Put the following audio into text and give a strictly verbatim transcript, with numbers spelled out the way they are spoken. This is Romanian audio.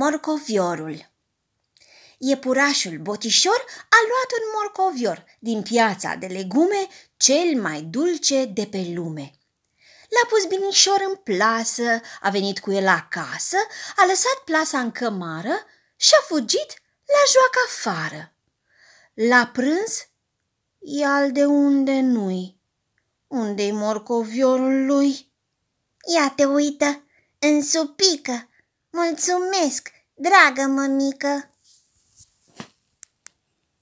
Morcoviorul. Iepurașul Botișor a luat un morcovior din piața de legume, cel mai dulce de pe lume. L-a pus binișor în plasă, a venit cu el acasă, a lăsat plasa în cămară și a fugit la joacă afară. La prânz, ia-l de unde nu-i? Unde-i morcoviorul lui? Ia te uită, în supică, mulțumesc, dragă mămică!